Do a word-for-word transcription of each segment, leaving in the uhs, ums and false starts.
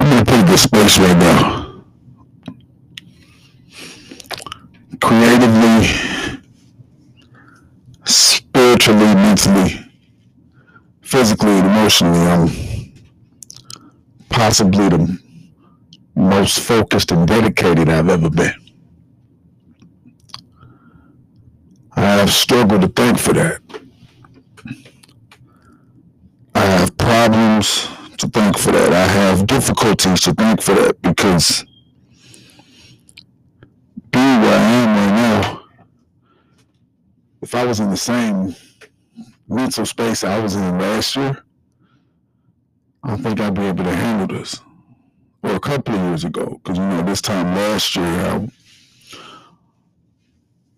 I'm in a pretty good space right now. Creatively, spiritually, mentally, physically, and emotionally, I'm possibly the most focused and dedicated I've ever been. I have struggled to thank for that. I have problems to thank for that. I have difficulties to thank for that, because being where I am right now, if I was in the same mental space I was in last year, I think I'd be able to handle this. Or a couple of years ago, because you know, this time last year, I,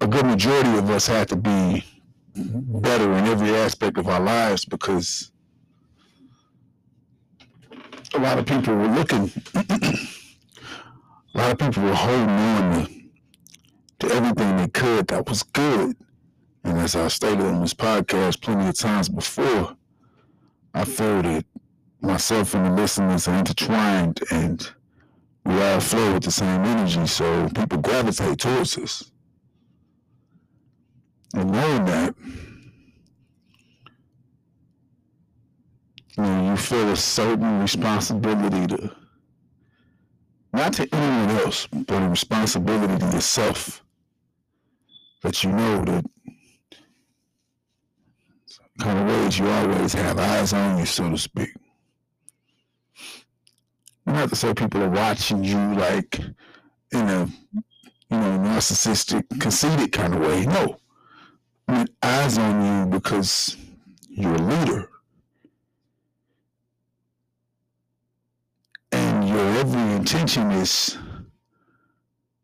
a good majority of us had to be better in every aspect of our lives, because a lot of people were looking, a lot of people were holding on to, to everything they could that was good. And as I stated on this podcast plenty of times before, I feel that myself and the listeners are intertwined and we all flow with the same energy, so people gravitate towards us. And knowing that, you know, you feel a certain responsibility to, not to anyone else, but a responsibility to yourself, that you know that kind of ways you always have eyes on you, so to speak. You don't have to say people are watching you like in a, you know, narcissistic, conceited kind of way. No. I mean, eyes on you because you're a leader. And your every intention is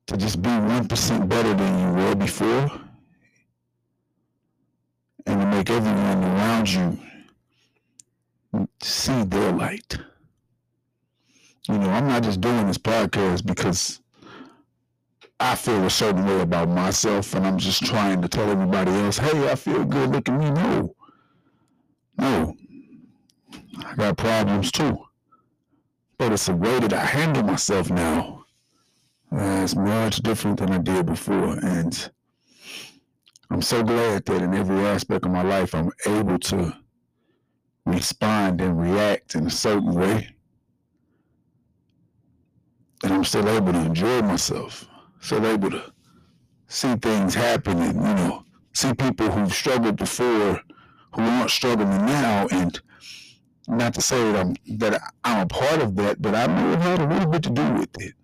to just be one percent better than you were before, and to make everyone around you see their light. You know, I'm not just doing this podcast because I feel a certain way about myself and I'm just trying to tell everybody else, hey, I feel good, look at me. No. No. I got problems too. But it's a way that I handle myself now. Uh, it's much different than I did before. And I'm so glad that in every aspect of my life, I'm able to respond and react in a certain way. And I'm still able to enjoy myself, still able to see things happening, you know, see people who've struggled before who aren't struggling now. And not to say that I'm, that I'm a part of that, but I know it had a little bit to do with it.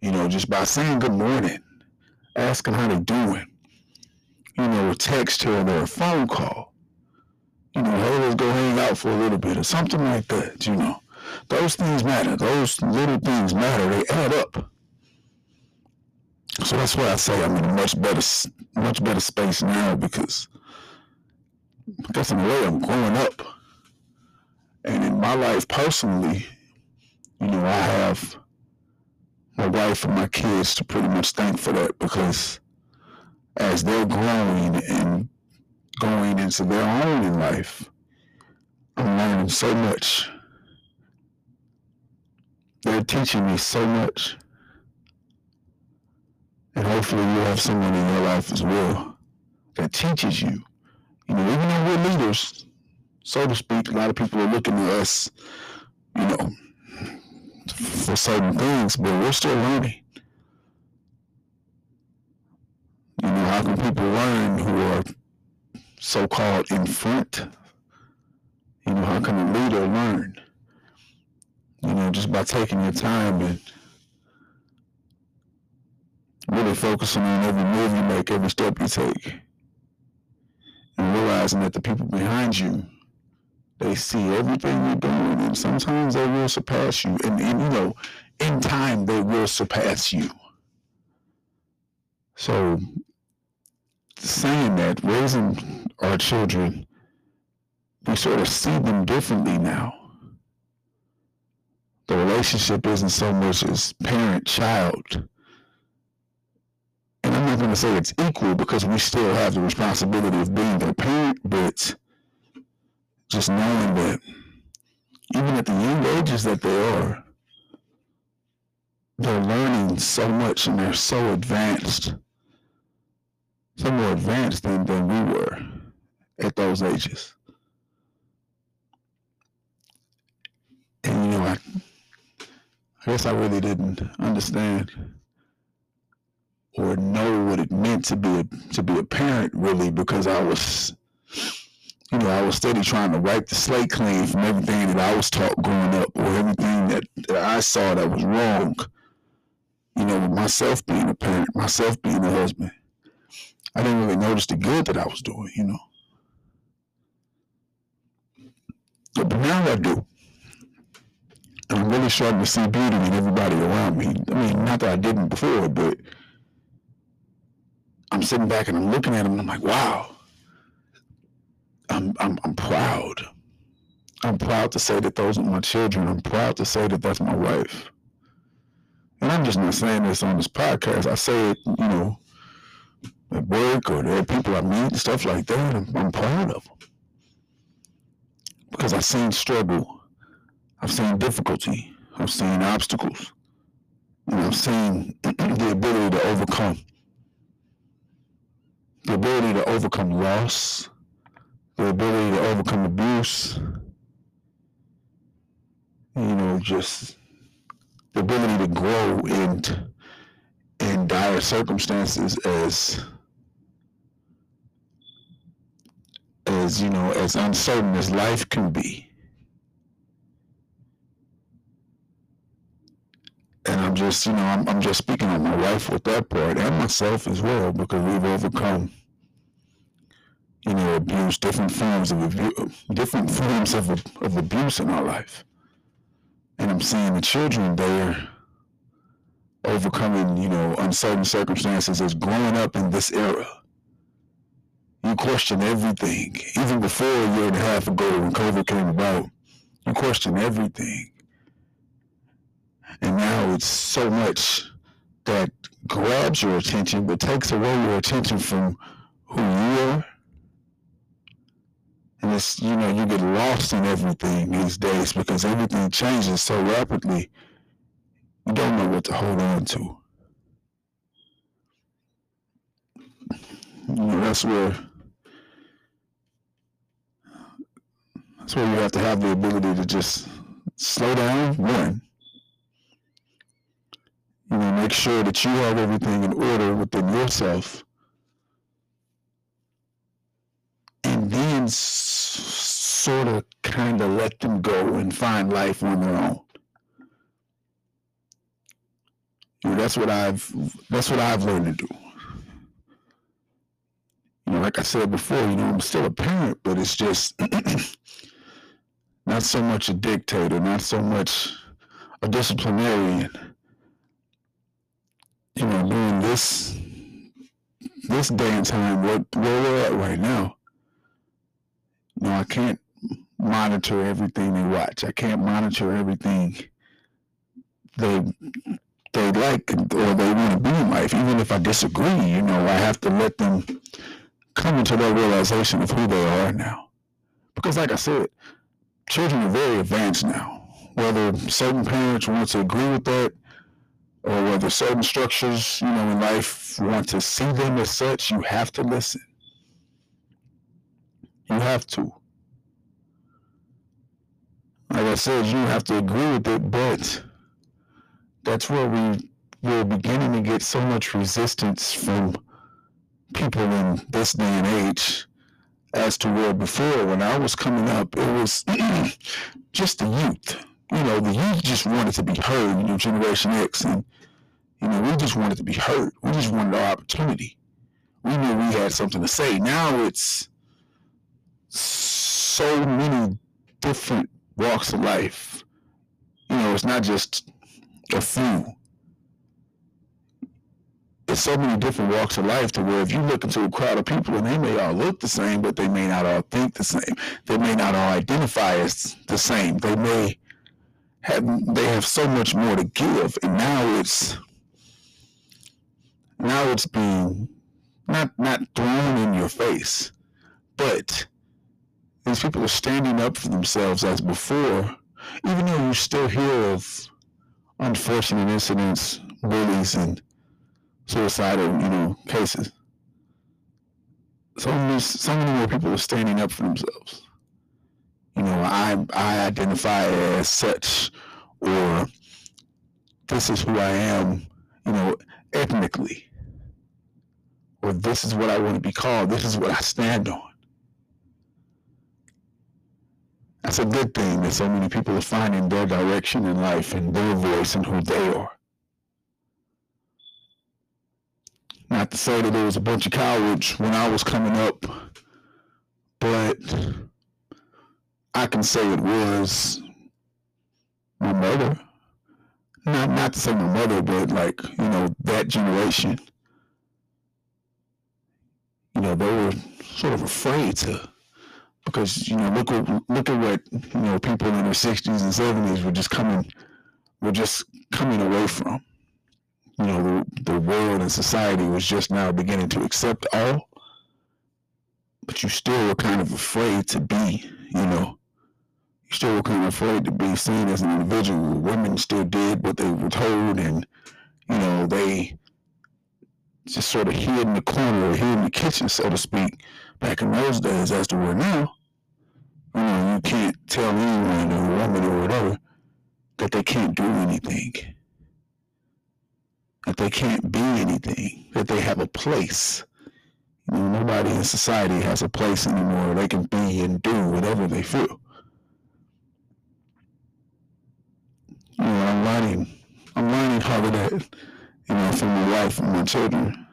You know, just by saying good morning, asking how they're doing, you know, a text here and there, a phone call, you know, hey, let's go hang out for a little bit or something like that, you know. Those things matter. Those little things matter. They add up. So that's why I say I'm in a much better, much better space now, because, because in a way I'm growing up. And in my life personally, you know, I have my wife and my kids to pretty much thank for that, because as they're growing and going into their own in life, I'm learning so much. They're teaching me so much. And hopefully you have someone in your life as well that teaches you. You know, even though we're leaders, so to speak, a lot of people are looking at us, you know, for certain things, but we're still learning. You know, how can people learn who are so-called in front? You know, how can a leader learn? You know, just by taking your time and really focusing on every move you make, every step you take, and realizing that the people behind you, they see everything you're doing, and sometimes they will surpass you. And, and you know, in time, they will surpass you. So, saying that, raising our children, we sort of see them differently now. The relationship isn't so much as parent-child. And I'm not going to say it's equal, because we still have the responsibility of being their parent, but just knowing that even at the young ages that they are, they're learning so much and they're so advanced, so more advanced than, than we were at those ages. And you know, I, I guess I really didn't understand or know what it meant to be a, to be a parent, really, because I was, you know, I was steady trying to wipe the slate clean from everything that I was taught growing up or everything that, that I saw that was wrong. You know, with myself being a parent, myself being a husband, I didn't really notice the good that I was doing, you know. But now I do. And I'm really starting to see beauty in everybody around me. I mean, not that I didn't before, but I'm sitting back and I'm looking at them and I'm like, wow. I'm, I'm, I'm proud. I'm proud to say that those are my children. I'm proud to say that that's my wife. And I'm just not saying this on this podcast. I say it, you know, at work or there are people I meet and stuff like that. I'm, I'm proud of them. Because I've seen struggle. I've seen difficulty. I've seen obstacles. And I've seen the ability to overcome. The ability to overcome loss. The ability to overcome abuse, you know, just the ability to grow in, in dire circumstances as, as, you know, as uncertain as life can be. And I'm just, you know, I'm, I'm just speaking on my wife with that part and myself as well, because we've overcome, you know, abuse, different forms of abuse, different forms of, of abuse in our life. And I'm seeing the children there overcoming, you know, uncertain circumstances as growing up in this era. You question everything. Even before a year and a half ago when COVID came about, you question everything. And now it's so much that grabs your attention but takes away your attention from who you are. And it's, you know, you get lost in everything these days because everything changes so rapidly. You don't know what to hold on to. You know, that's where, that's where you have to have the ability to just slow down, one. You know, make sure that you have everything in order within yourself. And then sort of kind of let them go and find life on their own. You know, that's what I've that's what I've learned to do. You know, like I said before, you know, I'm still a parent, but it's just not so much a dictator, not so much a disciplinarian. You know, doing this this day and time where where we're at right now. No, I can't monitor everything they watch. I can't monitor everything they they like or they want to be in life. Even if I disagree, you know, I have to let them come into their realization of who they are now. Because like I said, children are very advanced now. Whether certain parents want to agree with that or whether certain structures, you know, in life want to see them as such, you have to listen. You have to. Like I said, you have to agree with it, but that's where we, we're beginning to get so much resistance from people in this day and age as to where before, when I was coming up, it was just the youth. You know, the youth just wanted to be heard, you know, Generation X. And, you know, we just wanted to be heard. We just wanted our opportunity. We knew we had something to say. Now it's so many different walks of life. You know, it's not just a few. There's so many different walks of life to where if you look into a crowd of people and they may all look the same, but they may not all think the same. They may not all identify as the same. They may have, they have so much more to give. And now it's, now it's being not, not thrown in your face, but these people are standing up for themselves as before even though we still hear of unfortunate incidents, bullies, and suicidal, you know, cases, so many, so many more people are standing up for themselves. You know, I I identify as such, or this is who I am, you know, ethnically, or this is what I want to be called, this is what I stand on. That's a good thing that so many people are finding their direction in life and their voice and who they are. Not to say that there was a bunch of cowards when I was coming up, but I can say it was my mother. Not not to say my mother, but like, you know, that generation. You know, they were sort of afraid to, because, you know, look at look at what, you know, people in their sixties and seventies were just coming were just coming away from. You know, the, the world and society was just now beginning to accept all, but you still were kind of afraid to be, you know, you still were kind of afraid to be seen as an individual. Women still did what they were told, and, you know, they just sort of hid in the corner or hid in the kitchen, so to speak, back in those days as they were now. You know, you can't tell anyone or a woman or whatever that they can't do anything, that they can't be anything, that they have a place. You know, nobody in society has a place anymore. They can be and do whatever they feel. You know, I'm learning, I'm learning how to that, you know, from my wife and my children,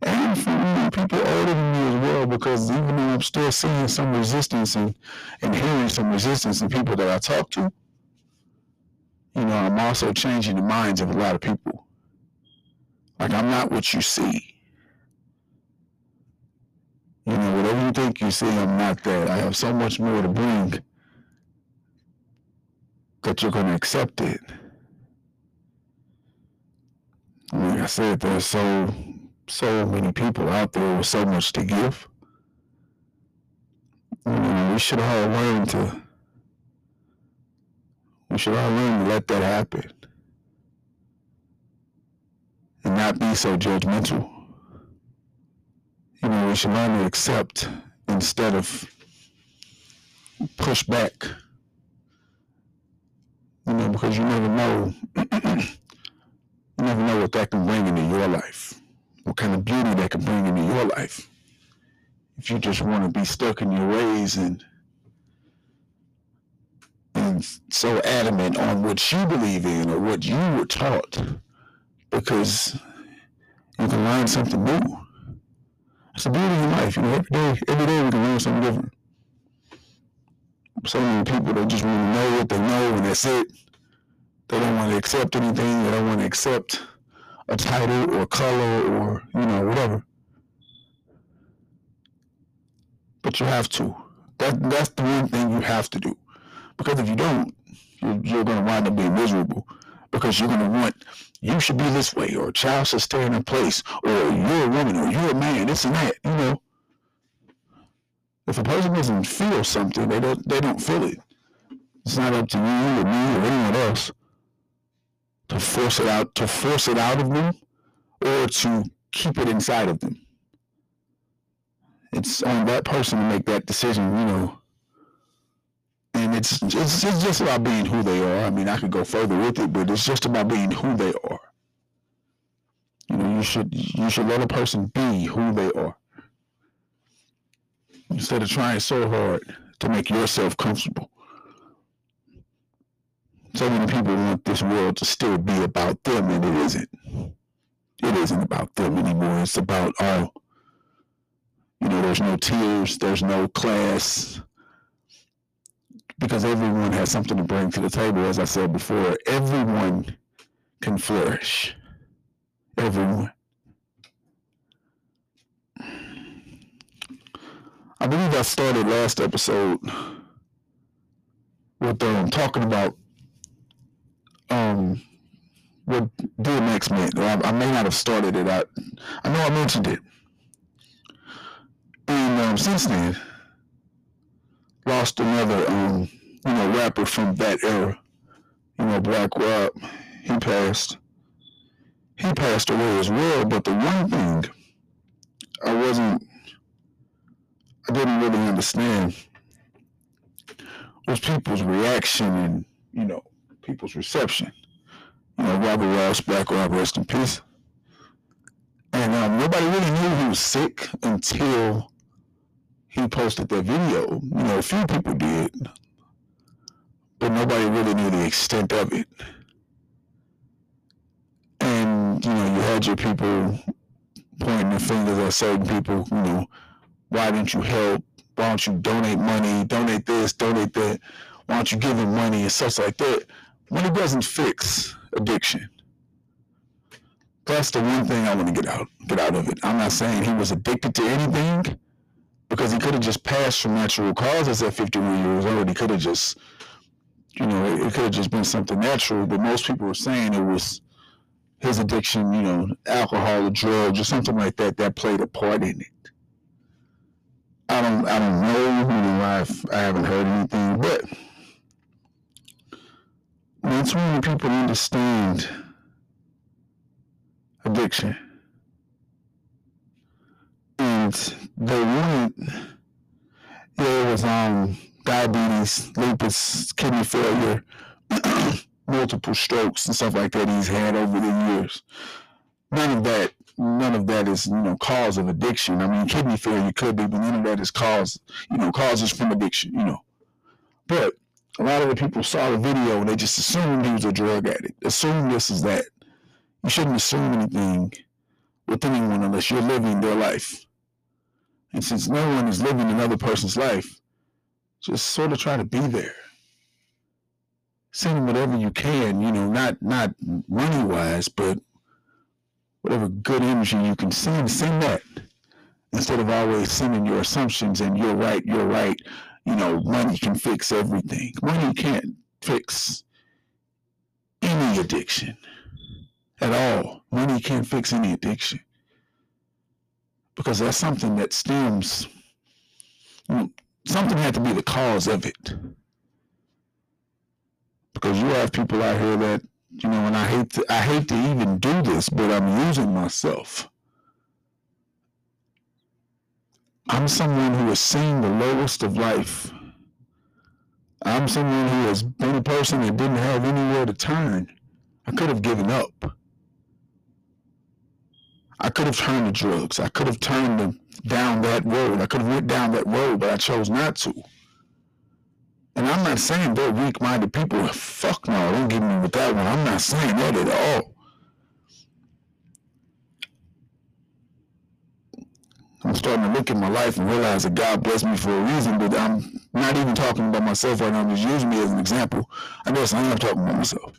and from, you know, people older than me as well, because even though I'm still seeing some resistance and, and hearing some resistance in people that I talk to, you know, I'm also changing the minds of a lot of people. Like, I'm not what you see. You know, whatever you think you see, I'm not that. I have so much more to bring that you're going to accept it. Like I said, there's so, so many people out there with so much to give. You know, we should all learn to, we should all learn to let that happen. And not be so judgmental. You know, we should learn to accept instead of push back. You know, because you never know, you never know what that can bring into your life, what kind of beauty that can bring into your life. If you just want to be stuck in your ways and and so adamant on what you believe in or what you were taught. Because you can learn something new. It's the beauty of life. You know, every day, every day we can learn something different. So many people, they just want to know what they know, and that's it. They don't want to accept anything. They don't want to accept a title or color or, you know, whatever. But you have to. That, that's the one thing you have to do. Because if you don't, you're, you're going to wind up being miserable. Because you're going to want, you should be this way, or a child should stay in a place, or you're a woman, or you're a man, this and that, you know. If a person doesn't feel something, they don't, they don't feel it. It's not up to you or me or anyone else to force it out, to force it out of them or to keep it inside of them. It's on that person to make that decision, you know. And it's, it's, it's just about being who they are. I mean, I could go further with it, but it's just about being who they are. You know, you should, you should let a person be who they are. Instead of trying so hard to make yourself comfortable. So many people want this world to still be about them, and it isn't. It isn't about them anymore. It's about all. You know, there's no tiers, there's no class. Because everyone has something to bring to the table, as I said before. Everyone can flourish. Everyone. I believe I started last episode with um, talking about um, what D M X meant. Or I, I may not have started it. I, I know I mentioned it. And um, since then, lost another um, you know, rapper from that era. You know, Black Rob, he passed. He passed away as well, but the one thing I wasn't, I didn't really understand was people's reaction and, you know, people's reception. You know, Robert Ross, Black Rob, rest in peace. And um, nobody really knew he was sick until he posted that video. You know, a few people did, but nobody really knew the extent of it. And, you know, you had your people pointing their fingers at certain people, you know, why didn't you help? Why don't you donate money? Donate this, donate that. Why don't you give them money and such like that? Money doesn't fix addiction. That's the one thing I want to get out, get out of it. I'm not saying he was addicted to anything, because he could have just passed from natural causes at fifty-one years old. He could have just, you know, it, it could have just been something natural. But most people were saying it was his addiction, you know, alcohol or drugs or something like that, that played a part in it. I don't, I don't know, you know, I've, I haven't heard anything, but that's when people understand addiction. And they want, yeah, it was um, diabetes, lupus, kidney failure, multiple strokes and stuff like that he's had over the years. None of that. None of that is, you know, cause of addiction. I mean, kidney failure could be, but none of that is cause, you know, causes from addiction, you know. But a lot of the people saw the video and they just assumed he was a drug addict. Assume this is that. You shouldn't assume anything with anyone unless you're living their life. And since no one is living another person's life, just sort of try to be there. Send them whatever you can, you know, not, not money-wise, but whatever good energy you can send, send that. Instead of always sending your assumptions and you're right, you're right. You know, money can fix everything. Money can't fix any addiction at all. Money can't fix any addiction. Because that's something that stems, you know, something had to be the cause of it. Because you have people out here that, you know, and I hate to, I hate to even do this, but I'm using myself. I'm someone who has seen the lowest of life. I'm someone who has been a person that didn't have anywhere to turn. I could have given up. I could have turned to drugs. I could have turned them down that road. I could have went down that road, but I chose not to. And I'm not saying they're weak-minded people. Fuck no, don't get me with that one. I'm not saying that at all. I'm starting to look at my life and realize that God blessed me for a reason, but I'm not even talking about myself right now. I'm just using me as an example. I guess I am talking about myself.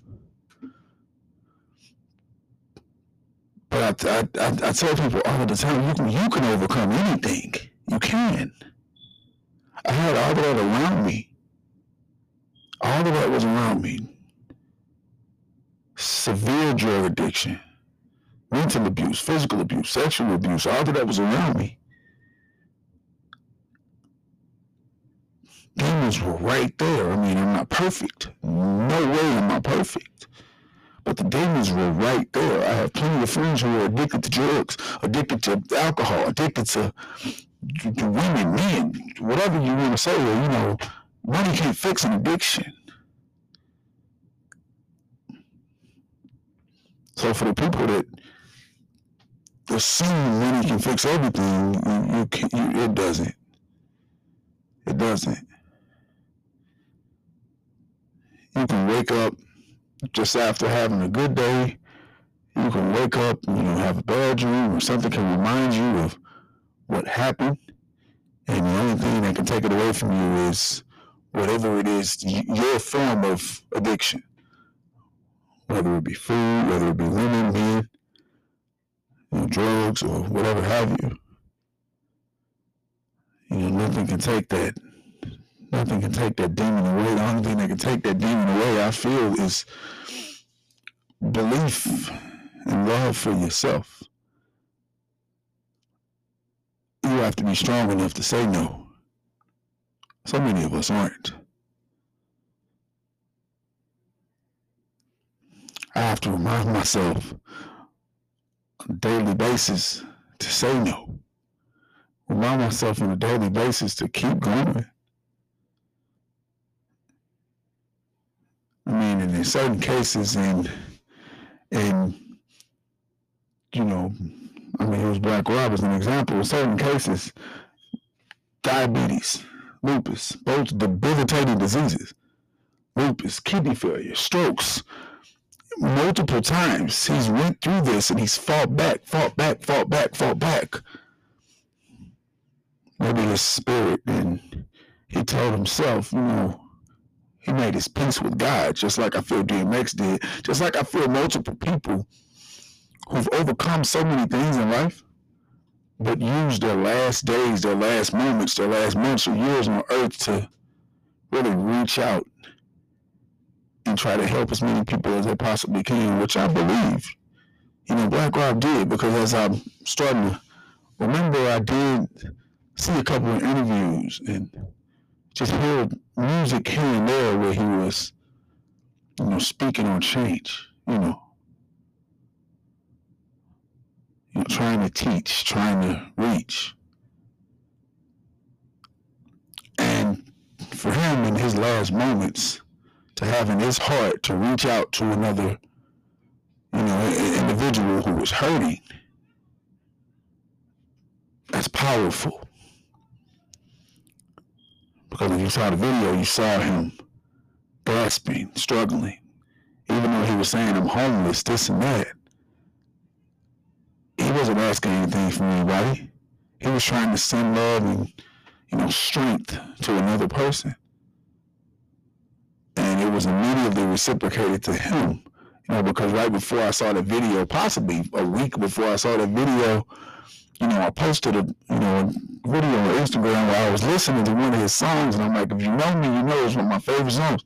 But I, I, I, I tell people all the time, you can, you can overcome anything. You can. I had all that around me. All of that was around me. Severe drug addiction, mental abuse, physical abuse, sexual abuse, all of that was around me. Demons were right there. I mean, I'm not perfect. No way am I perfect. But the demons were right there. I have plenty of friends who are addicted to drugs, addicted to alcohol, addicted to, to women, men, whatever you want to say, or, you know, money can't fix an addiction. So for the people that assume money can fix everything, you, you can, you, it doesn't. It doesn't. You can wake up just after having a good day. You can wake up, you know, have a bad dream or something can remind you of what happened. And the only thing that can take it away from you is whatever it is, your form of addiction, whether it be food, whether it be women, men, you know, drugs, or whatever have you. You know, nothing can take that. Nothing can take that demon away. The only thing that can take that demon away, I feel, is belief and love for yourself. You have to be strong enough to say no. So many of us aren't. I have to remind myself on a daily basis to say no. Remind myself on a daily basis to keep going. I mean, and in certain cases, and, and you know, I mean, it was Black Rob as an example. In certain cases, diabetes, lupus, both debilitating diseases, lupus, kidney failure, strokes, multiple times he's went through this and he's fought back, fought back, fought back, fought back. Maybe his spirit, and he told himself, you know, he made his peace with God, just like I feel D M X did, just like I feel multiple people who've overcome so many things in life, but used their last days, their last moments, their last months or years on earth to really reach out and try to help as many people as they possibly can, which I believe, you know, Black Rob did, because as I'm starting to remember, I did see a couple of interviews and just hear music here and there where he was, you know, speaking on change, you know. You know, trying to teach, trying to reach. And for him in his last moments, to have in his heart to reach out to another, you know, individual who was hurting, that's powerful. Because if you saw the video, you saw him gasping, struggling. Even though he was saying, I'm homeless, this and that, he wasn't asking anything from anybody. He was trying to send love and, you know, strength to another person. And it was immediately reciprocated to him, you know, because right before I saw the video, possibly a week before I saw the video, you know, I posted a, you know, a video on Instagram where I was listening to one of his songs, and I'm like, if you know me, you know it's one of my favorite songs.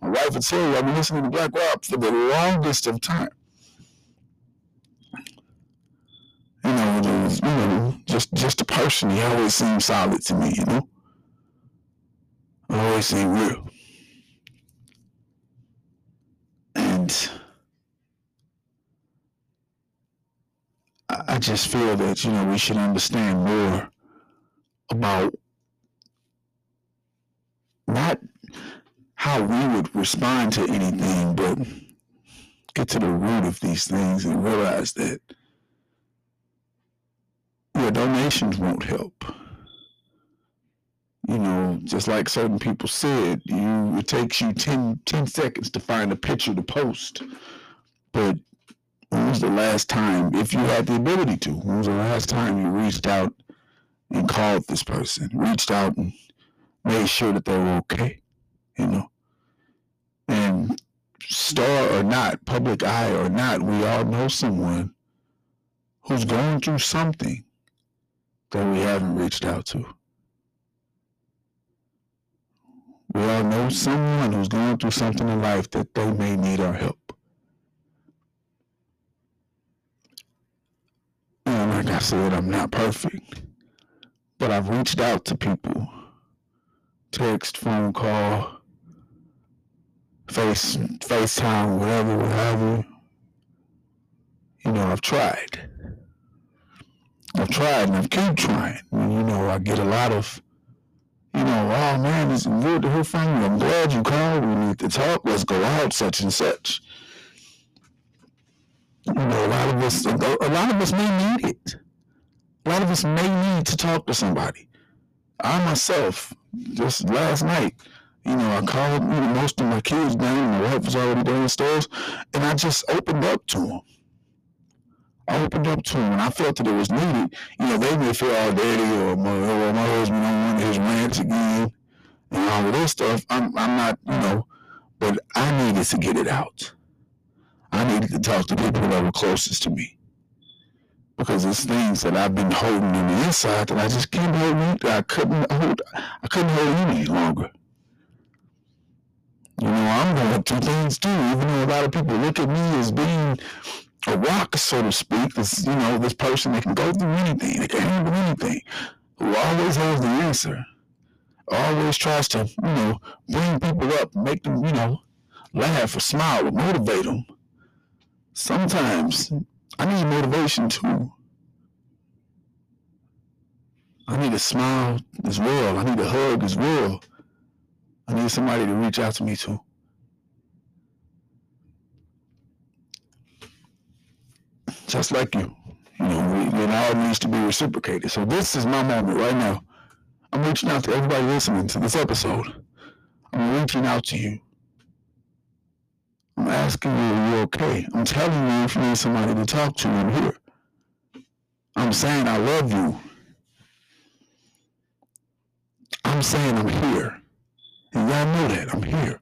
My wife would tell you, I've been listening to Black Rob for the longest of time. You know, it was, you know, just just a person. He always seemed solid to me, you know. I always seemed real. And I just feel that, you know, we should understand more about not how we would respond to anything, but get to the root of these things and realize that your donations won't help. You know, just like certain people said, you it takes you ten, ten seconds to find a picture to post, but when was the last time, if you had the ability to, when was the last time you reached out and called this person, reached out and made sure that they were okay, you know? And star or not, public eye or not, we all know someone who's going through something that we haven't reached out to. We all know someone who's going through something in life that they may need our help. And like I said, I'm not perfect, but I've reached out to people. Text, phone call, face, FaceTime, whatever, whatever. You know, I've tried. I've tried and I've kept trying. And, you know, I get a lot of, you know, oh man, it's good to hear from you. I'm glad you called. We need to talk. Let's go out, such and such. You know, a lot of us, a lot of us may need it. A lot of us may need to talk to somebody. I myself, just last night, you know, I called, you know, most of my kids down, my wife was already downstairs, and I just opened up to them. I opened up to them, and I felt that it was needed. You know, they may feel all dirty, or my, or my husband on one of his rants again, and all of this stuff. I'm, I'm not, you know, but I needed to get it out. I needed to talk to people that were closest to me, because there's things that I've been holding on the inside that I just can't hold me, that I couldn't hold, I couldn't hold any longer. You know, I'm going through things too, even though a lot of people look at me as being a rock, so to speak. This, you know, this person that can go through anything, that can handle anything, who always has the answer, always tries to, you know, bring people up, make them, you know, laugh or smile or motivate them. sometimes I need motivation too. I need a smile as well. I need a hug as well. I need somebody to reach out to me too. Just like you. You know, it all needs to be reciprocated. So this is my moment right now. I'm reaching out to everybody listening to this episode. I'm reaching out to you. I'm asking you, are you okay? I'm telling you if you need somebody to talk to, I'm here. I'm saying I love you. I'm saying I'm here. And y'all know that, I'm here.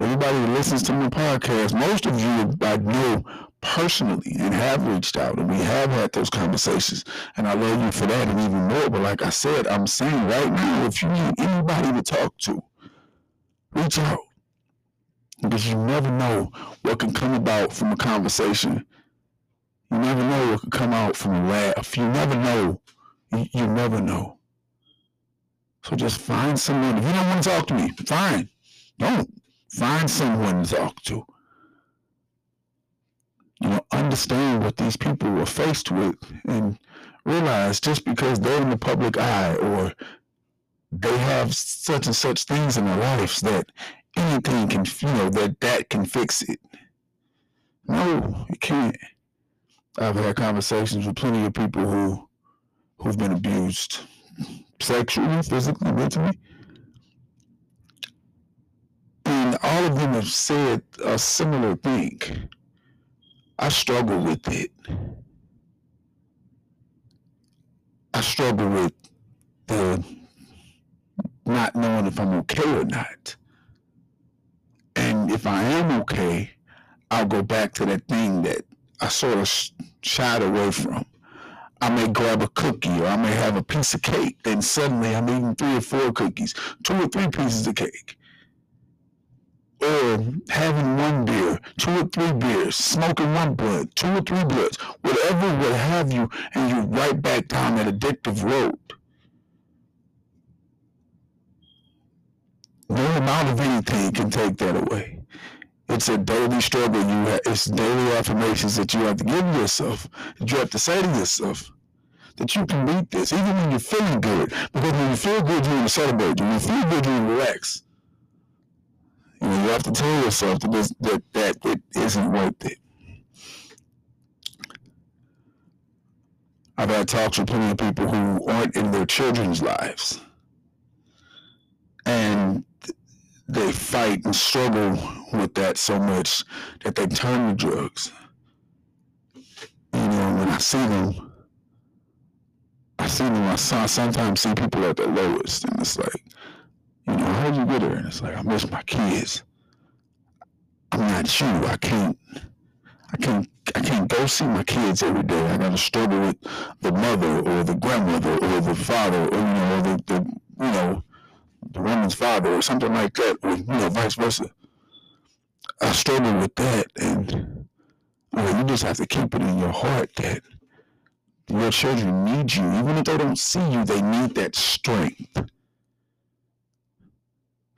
Everybody who listens to my podcast, most of you I know personally and have reached out and we have had those conversations. And I love you for that and even more. But like I said, I'm saying right now, if you need anybody to talk to, reach out. Because you never know what can come about from a conversation. You never know what can come out from a laugh. You never know. You, you never know. So just find someone. If you don't want to talk to me, fine. Don't. Find someone to talk to. You know, understand what these people were faced with and realize just because they're in the public eye or they have such and such things in their lives that anything can, you know, that that can fix it. No, it can't. I've had conversations with plenty of people who, who've been abused sexually, physically, mentally. And all of them have said a similar thing. I struggle with it. I struggle with the not knowing if I'm okay or not. And if I am okay, I'll go back to that thing that I sort of shied away from. I may grab a cookie or I may have a piece of cake, then suddenly I'm eating three or four cookies, two or three pieces of cake. Or having one beer, two or three beers, smoking one blunt, two or three blunts, whatever will have you, and you're right back down that addictive road. No amount of anything can take that away. It's a daily struggle. You ha- it's daily affirmations that you have to give yourself, that you have to say to yourself, that you can beat this, even when you're feeling good. Because when you feel good, you want to celebrate. When you feel good, you want to relax. You know, you have to tell yourself that this, that, that it isn't worth it. I've had talks with plenty of people who aren't in their children's lives. And they fight and struggle with that so much that they turn to drugs. You know, when I see them, I see them, I sometimes see people at their lowest, and it's like, you know, how'd you get her? And it's like, I miss my kids. I'm not you. I can't, I can't, I can't go see my kids every day. I gotta struggle with the mother or the grandmother or the father or, you know, the, the you know, the woman's father or something like that, or, you know, vice versa. I struggle with that, and I mean, you just have to keep it in your heart that your children need you. Even if they don't see you, they need that strength.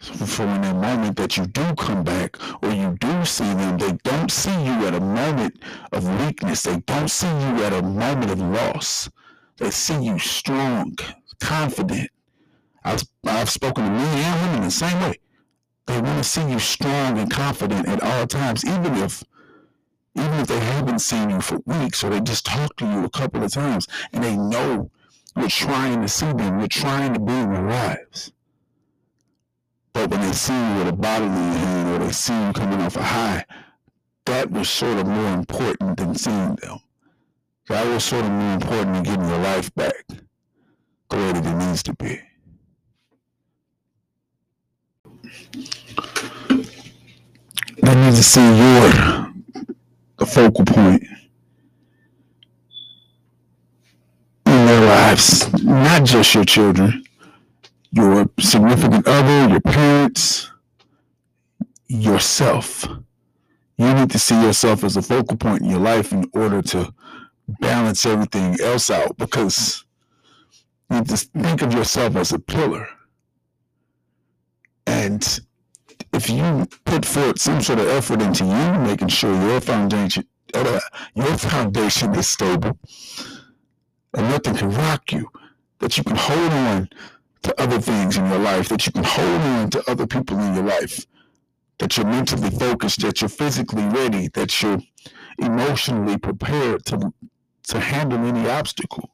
For in that moment that you do come back or you do see them, they don't see you at a moment of weakness. They don't see you at a moment of loss. They see you strong, confident. I've, I've spoken to men and women the same way. They want to see you strong and confident at all times, even if even if they haven't seen you for weeks or they just talked to you a couple of times and they know you're trying to see them, you're trying to be in their lives. But when they see you with a bottle in your hand or they see you coming off a high, that was sort of more important than seeing them. That was sort of more important than getting your life back the way that it needs to be. They need to see your the focal point in their lives, not just your children, your significant other, your parents, yourself. You need to see yourself as a focal point in your life in order to balance everything else out, because you need to think of yourself as a pillar. And if you put forth some sort of effort into you making sure your foundation your foundation is stable and nothing can rock you, that you can hold on to other things in your life, that you can hold on to other people in your life, that you're mentally focused, that you're physically ready, that you're emotionally prepared to to handle any obstacle.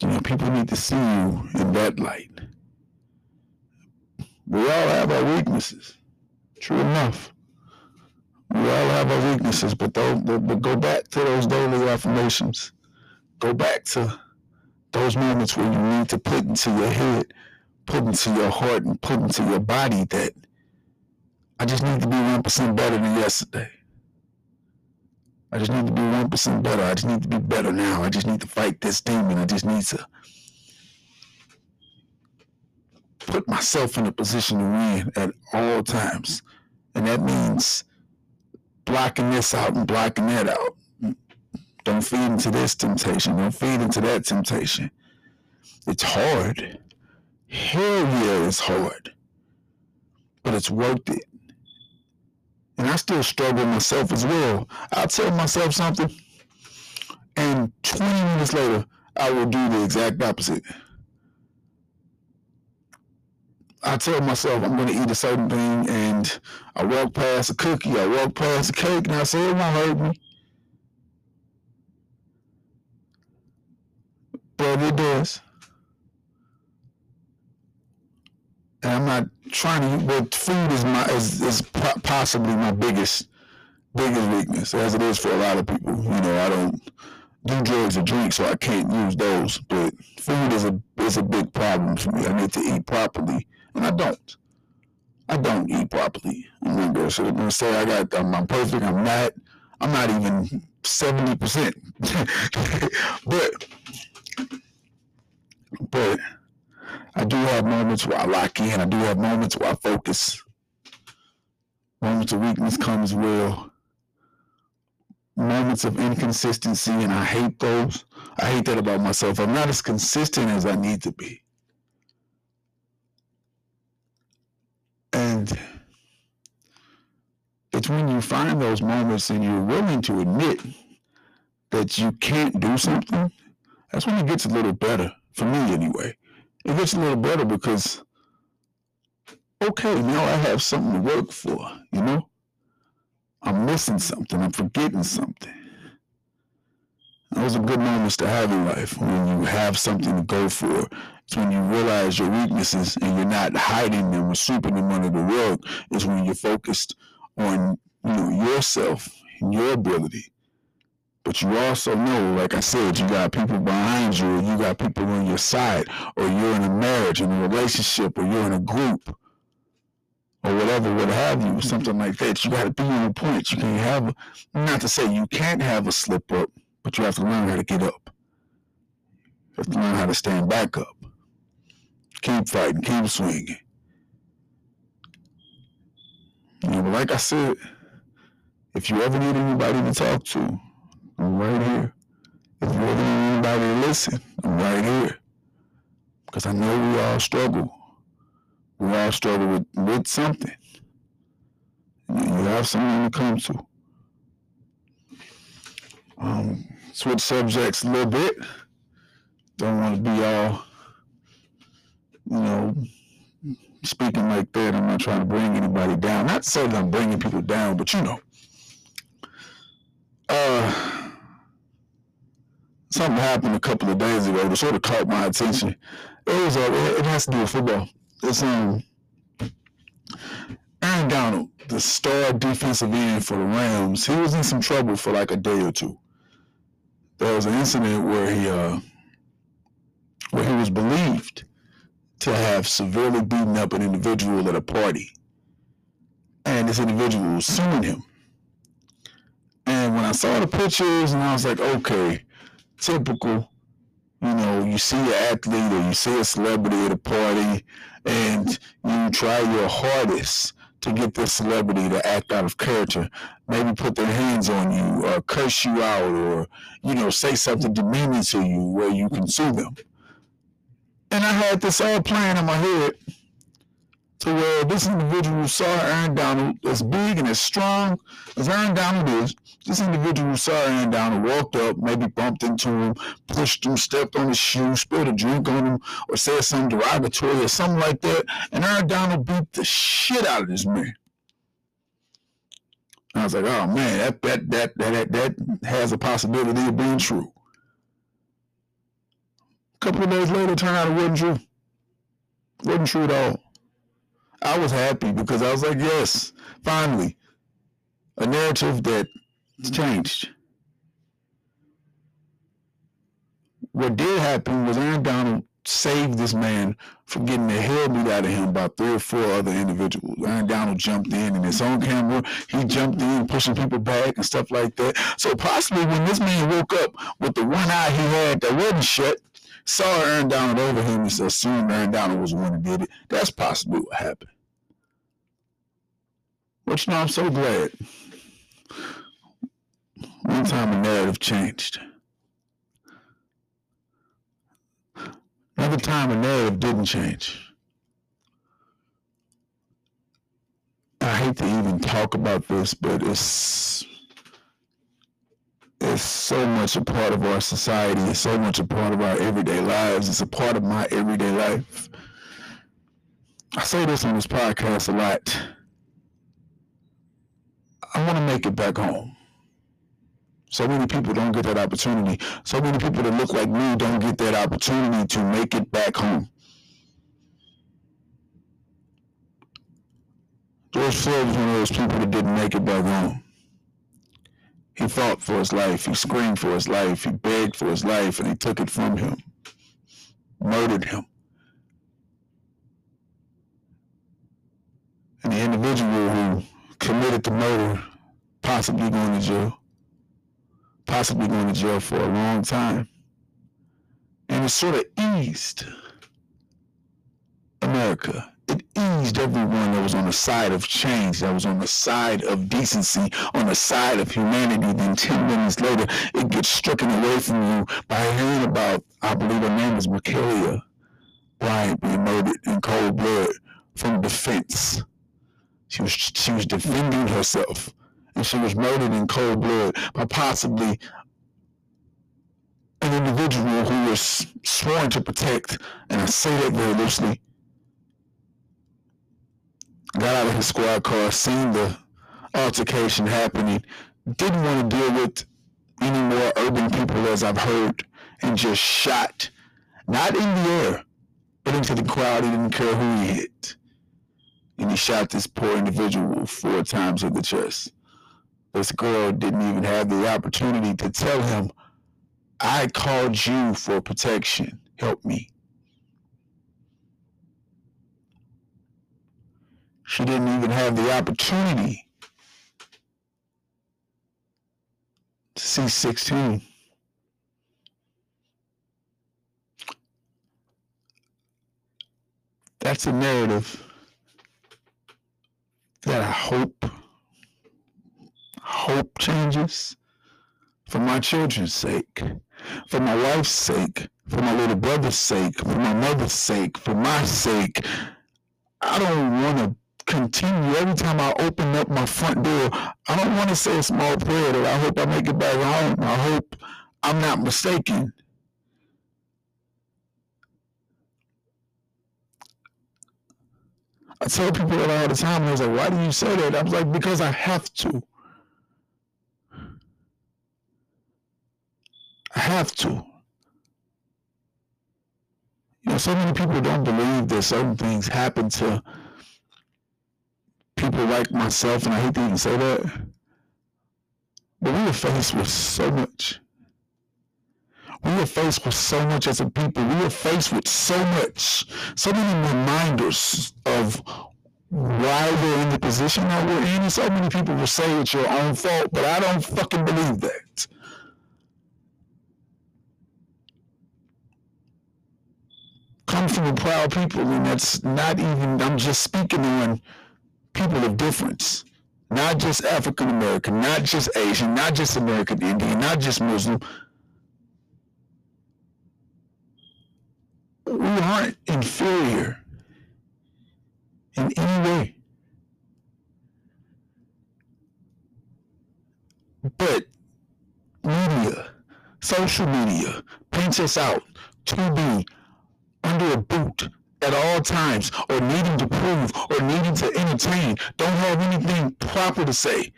You know, people need to see you in that light. We all have our weaknesses. True enough. We all have our weaknesses, but don't, but go back to those daily affirmations. Go back to those moments where you need to put into your head, put into your heart, and put into your body that I just need to be one percent better than yesterday. I just need to be one percent better. I just need to be better now. I just need to fight this demon. I just need to put myself in a position to win at all times. And that means blocking this out and blocking that out. Don't feed into this temptation. Don't feed into that temptation. It's hard. Hell yeah, it's hard. But it's worth it. And I still struggle myself as well. I'll tell myself something, and twenty minutes later, I will do the exact opposite. I tell myself I'm going to eat a certain thing, and I walk past a cookie, I walk past a cake, and I say, it won't hurt me. But it does. And I'm not trying to, but food is my is, is possibly my biggest biggest weakness, as it is for a lot of people. You know, I don't do drugs or drink, so I can't use those. But food is a is a big problem for me. I need to eat properly, and I don't. I don't eat properly. I'm not going to say I got I'm, I'm perfect. I'm not. I'm not even seventy percent. but but. I do have moments where I lock in. I do have moments where I focus. Moments of weakness come as well. Moments of inconsistency, and I hate those. I hate that about myself. I'm not as consistent as I need to be. And it's when you find those moments and you're willing to admit that you can't do something, that's when it gets a little better, for me anyway. It gets a little better because, okay, now I have something to work for, you know? I'm missing something. I'm forgetting something. Those are good moments to have in life, when you have something to go for. It's when you realize your weaknesses and you're not hiding them or sweeping them under the rug. It's when you're focused on, you know, yourself and your ability. But you also know, like I said, you got people behind you, or you got people on your side, or you're in a marriage, in a relationship, or you're in a group, or whatever, what have you, something like that. You got to be on point. You can't have, a, not to say you can't have a slip up, but you have to learn how to get up. You have to learn how to stand back up. Keep fighting, keep swinging. You know, but like I said, if you ever need anybody to talk to, I'm right here. If you ever need anybody to listen, I'm right here. Because I know we all struggle. We all struggle with, with something. And you have someone to come to. Um, switch subjects a little bit. Don't want to be all, you know, speaking like that. I'm not trying to bring anybody down. Not to say that I'm bringing people down, but you know. Uh... Something happened a couple of days ago that sort of caught my attention. It was a, it has to do with football. It's um, Aaron Donald, the star defensive end for the Rams. He was in some trouble for like a day or two. There was an incident where he uh, where he was believed to have severely beaten up an individual at a party, and this individual was suing him. And when I saw the pictures, and I was like, okay. Typical, you know, you see an athlete or you see a celebrity at a party and you try your hardest to get this celebrity to act out of character, maybe put their hands on you or curse you out or, you know, say something demeaning to you where you can sue them. And I had this all playing in my head to where this individual saw Aaron Donald as big and as strong as Aaron Donald is. This individual saw Aaron Donald, walked up, maybe bumped into him, pushed him, stepped on his shoe, spilled a drink on him, or said something derogatory or something like that, and Aaron Donald beat the shit out of this man. And I was like, oh man, that that that that that, that has a possibility of being true. A couple of days later, it turned out it wasn't true. It wasn't true at all. I was happy because I was like, yes, finally, a narrative that changed. What did happen was Aaron Donald saved this man from getting the hell beat out of him by three or four other individuals. Aaron Donald jumped in, and it's on camera. He jumped in, pushing people back and stuff like that. So possibly when this man woke up with the one eye he had that wasn't shut, saw Aaron Donald over him and assumed Aaron Donald was the one who did it. That's possibly what happened. But you know, I'm so glad. One time a narrative changed. Another time a narrative didn't change. I hate to even talk about this, but it's... it's so much a part of our society. It's so much a part of our everyday lives. It's a part of my everyday life. I say this on this podcast a lot. I want to make it back home. So many people don't get that opportunity. So many people that look like me don't get that opportunity to make it back home. George Floyd was one of those people that didn't make it back home. He fought for his life, he screamed for his life, he begged for his life, and he took it from him, murdered him. And the individual who committed the murder, possibly going to jail, possibly going to jail for a long time. And it sort of eased America. It eased everyone that was on the side of change, that was on the side of decency, on the side of humanity. Then ten minutes later, it gets stricken away from you by hearing about, I believe her name is Ma'Khia Bryant, being murdered in cold blood from defense. She was, she was defending herself, and she was murdered in cold blood by possibly an individual who was sworn to protect, and I say that very loosely, got out of his squad car, seen the altercation happening, didn't want to deal with any more urban people, as I've heard, and just shot, not in the air, but into the crowd. He didn't care who he hit. And he shot this poor individual four times in the chest. This girl didn't even have the opportunity to tell him, I called you for protection. Help me. She didn't even have the opportunity to see sixteen. That's a narrative that I hope, hope changes for my children's sake, for my wife's sake, for my little brother's sake, for my mother's sake, for my sake. I don't want to continue. Every time I open up my front door, I don't want to say a small prayer that I hope I make it back home. I hope I'm not mistaken. I tell people that all the time, and I was like, why do you say that? I was like, because I have to. I have to. You know, so many people don't believe that certain things happen to people like myself, and I hate to even say that, but we were faced with so much. We were faced with so much as a people. We were faced with so much, so many reminders of why we're in the position that we're in. And so many people will say it's your own fault, but I don't fucking believe that. Come from a proud people, and that's not even, I'm just speaking on people of difference, not just African American, not just Asian, not just American Indian, not just Muslim. We aren't inferior in any way. But media, social media, paints us out to be under a boot at all times, or needing to prove, or needing to entertain. Don't have anything proper to say.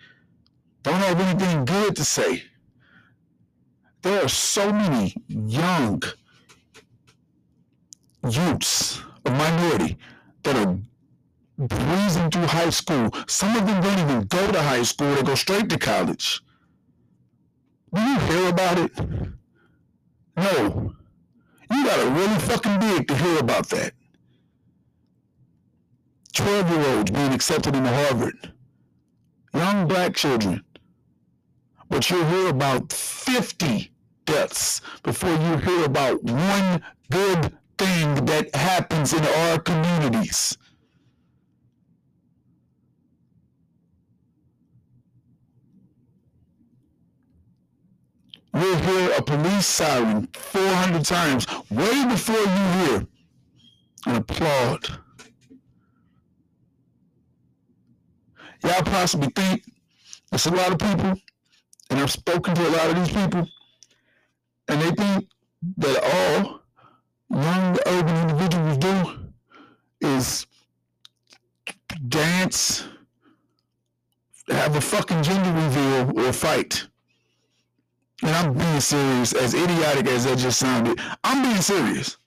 Don't have anything good to say. There are so many young youths, a minority, that are breezing through high school. Some of them don't even go to high school, they go straight to college. Do you hear about it? No. You gotta really fucking dig to hear about that. twelve-year-olds being accepted into Harvard. Young black children. But you'll hear about fifty deaths before you hear about one good thing that happens in our communities. We'll hear a police siren four hundred times way before you hear an applaud. Y'all possibly think it's a lot of people, and I've spoken to a lot of these people, and they think that all young urban individuals do is dance, have a fucking gender reveal, or fight. And I'm being serious, as idiotic as that just sounded. I'm being serious.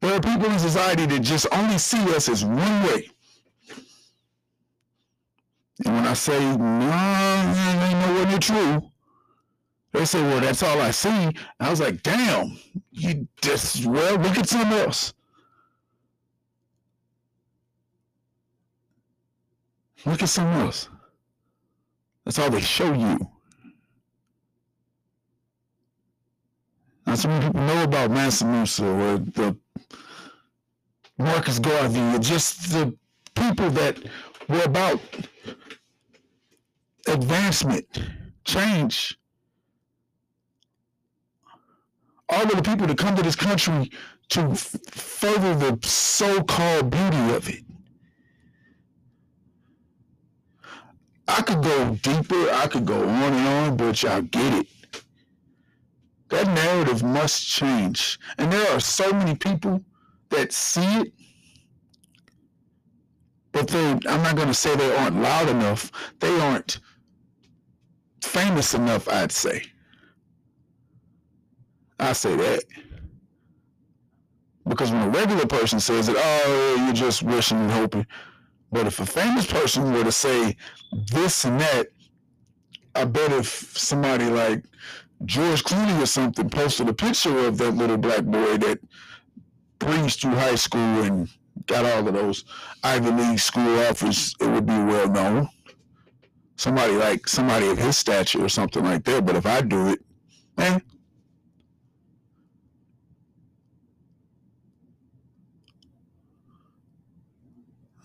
There are people in society that just only see us as one way. And when I say, no, nah, ain't nowhere near true, they say, well, that's all I see. And I was like, damn, you just, well, look at something else. Look at something else. That's all they show you. Now, so many people know about Mansa Musa or the Marcus Garvey or just the people that were about advancement, change. All of the people that come to this country to further the so-called beauty of it. I could go deeper, I could go on and on, but y'all get it. That narrative must change. And there are so many people that see it, but they, I'm not going to say they aren't loud enough. They aren't famous enough, I'd say. I say that. Because when a regular person says it, oh, you're just wishing and hoping. But if a famous person were to say this and that, I bet if somebody like George Clooney or something posted a picture of that little black boy that breezed through high school and got all of those Ivy League school offers, it would be well known. Somebody like somebody of his stature or something like that. But if I do it, eh?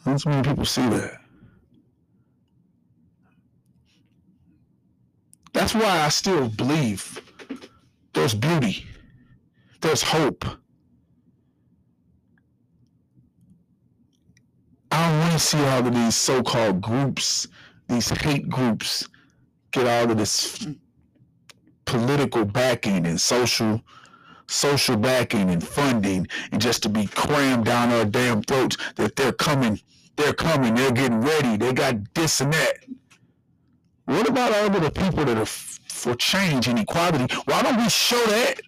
Not so many people see that. That's why I still believe there's beauty, there's hope. I don't want to see all of these so-called groups, these hate groups, get all of this political backing and social, social backing and funding, and just to be crammed down our damn throats that they're coming, they're coming, they're getting ready, they got this and that. What about all of the people that are f for change and equality? Why don't we show that?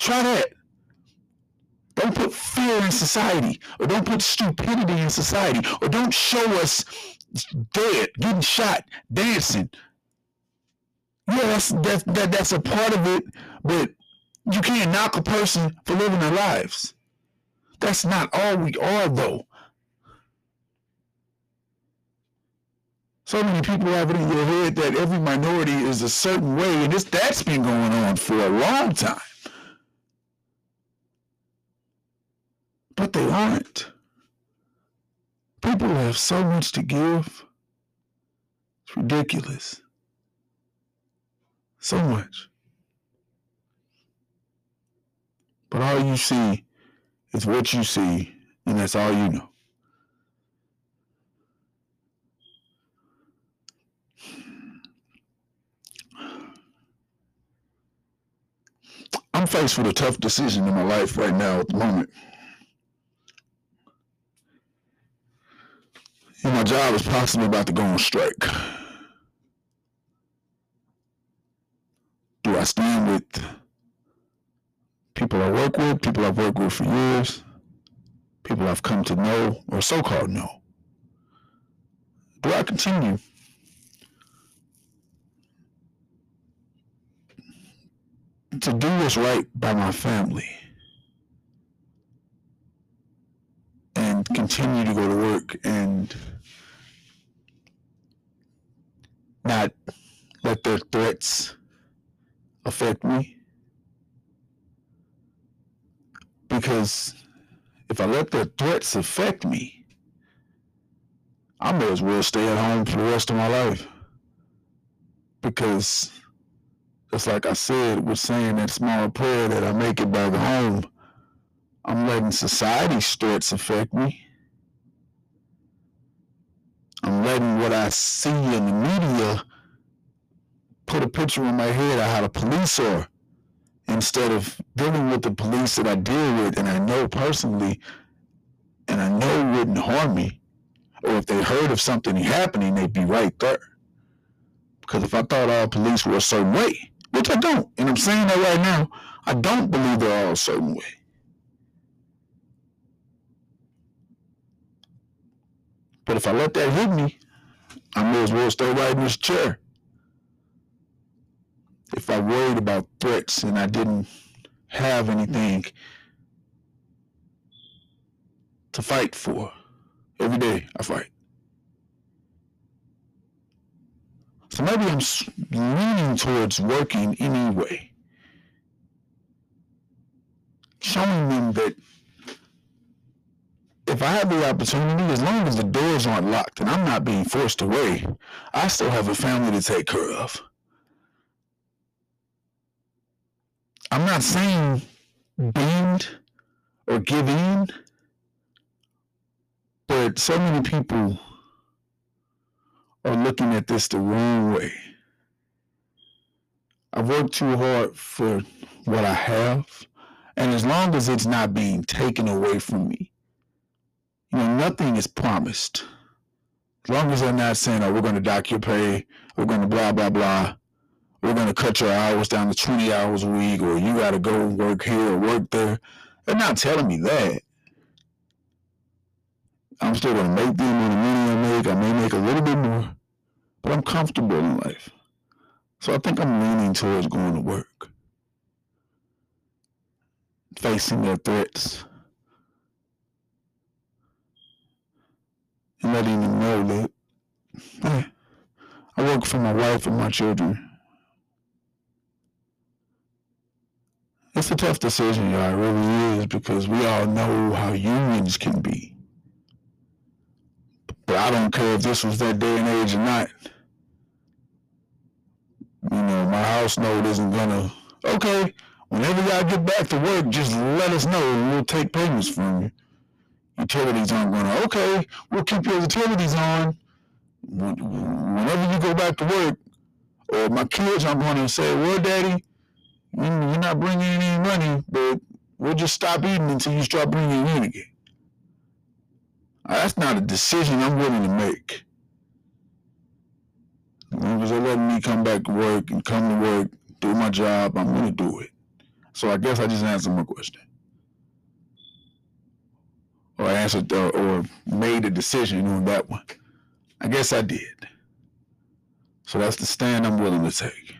Try that. Don't put fear in society, or don't put stupidity in society, or don't show us dead, getting shot, dancing. Yeah, that's, that's, that, that's a part of it, but you can't knock a person for living their lives. That's not all we are, though. So many people have it in your head that every minority is a certain way, and this, that's been going on for a long time. But they aren't. People have so much to give. It's ridiculous. So much. But all you see is what you see, and that's all you know. faced with a tough decision in my life right now at the moment. And my job is possibly about to go on strike. Do I stand with people I work with, people I've worked with for years, people I've come to know, or so-called know? Do I continue to do what's right by my family and continue to go to work and not let their threats affect me? Because if I let their threats affect me, I may as well stay at home for the rest of my life, because just like I said, with saying that small prayer that I make it back home, I'm letting society's threats affect me. I'm letting what I see in the media put a picture in my head of how the police are, instead of dealing with the police that I deal with and I know personally and I know wouldn't harm me. Or if they heard of something happening, they'd be right there. Because if I thought all police were a certain way, which I don't, and I'm saying that right now, I don't believe they're all a certain way. But if I let that hit me, I may as well stay right in this chair. If I worried about threats and I didn't have anything to fight for. Every day I fight. So maybe I'm leaning towards working anyway. Showing them that if I have the opportunity, as long as the doors aren't locked and I'm not being forced away, I still have a family to take care of. I'm not saying bend or give in. But so many people are looking at this the wrong way. I've worked too hard for what I have, and as long as it's not being taken away from me, you know, nothing is promised. As long as they're not saying, oh, we're going to dock your pay, we're going to blah, blah, blah, we're going to cut your hours down to twenty hours a week, or you got to go work here or work there. They're not telling me that. I'm still going to make the amount of money I make. I may make a little bit more, but I'm comfortable in life. So I think I'm leaning towards going to work, facing their threats, and letting them know that eh, I work for my wife and my children. It's a tough decision, y'all. It really is, because we all know how unions can be. But I don't care if this was that day and age or not. You know, my house note isn't gonna, okay, whenever y'all get back to work, just let us know and we'll take payments from you. Utilities aren't gonna, okay, we'll keep your utilities on. Whenever you go back to work, or my kids aren't gonna say, well, Daddy, you're not bringing any money, but we'll just stop eating until you start bringing in again. That's not a decision I'm willing to make. As long as they're letting me come back to work and come to work, do my job, I'm going to do it. So I guess I just answered my question. Or answered the, or made a decision on that one. I guess I did. So that's the stand I'm willing to take.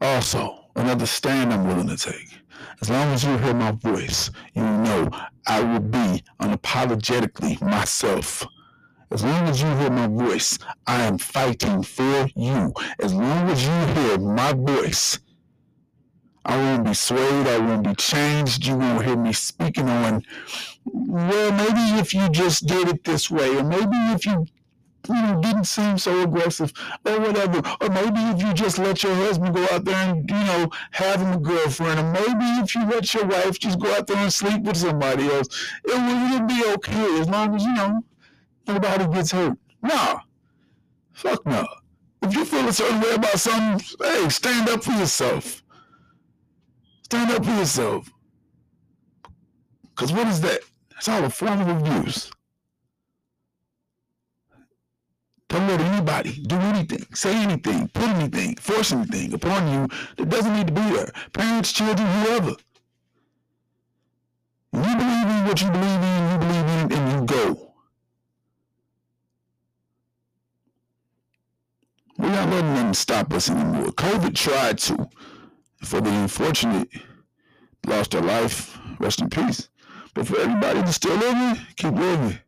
Also, another stand I'm willing to take. As long as you hear my voice, you know I will be unapologetically myself. As long as you hear my voice, I am fighting for you. As long as you hear my voice, I won't be swayed, I won't be changed. You won't hear me speaking on, well, maybe if you just did it this way, or maybe if you, you know, didn't seem so aggressive, or whatever, or maybe if you just let your husband go out there and, you know, have him a girlfriend, or maybe if you let your wife just go out there and sleep with somebody else, it will be okay as long as, you know, nobody gets hurt. Nah, fuck no. If you feel a certain way about something, hey, stand up for yourself. Stand up for yourself. Because what is that? That's all a form of abuse. Don't let anybody do anything, say anything, put anything, force anything upon you that doesn't need to be there. Parents, children, whoever. You believe in what you believe in, you believe in, and you go. We're not letting them stop us anymore. COVID tried to. For the unfortunate, lost their life, rest in peace. But for everybody that's still living, keep living.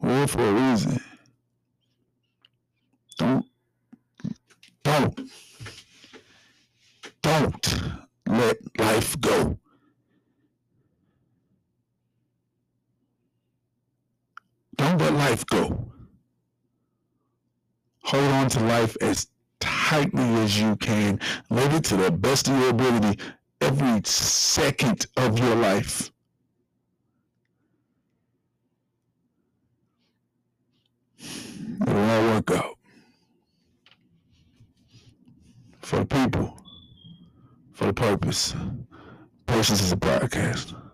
We're for a reason. Don't, don't, don't let life go. Don't let life go. Hold on to life as tightly as you can. Live it to the best of your ability every second of your life. It'll all work out. For the people. For the purpose. Purpose is a podcast.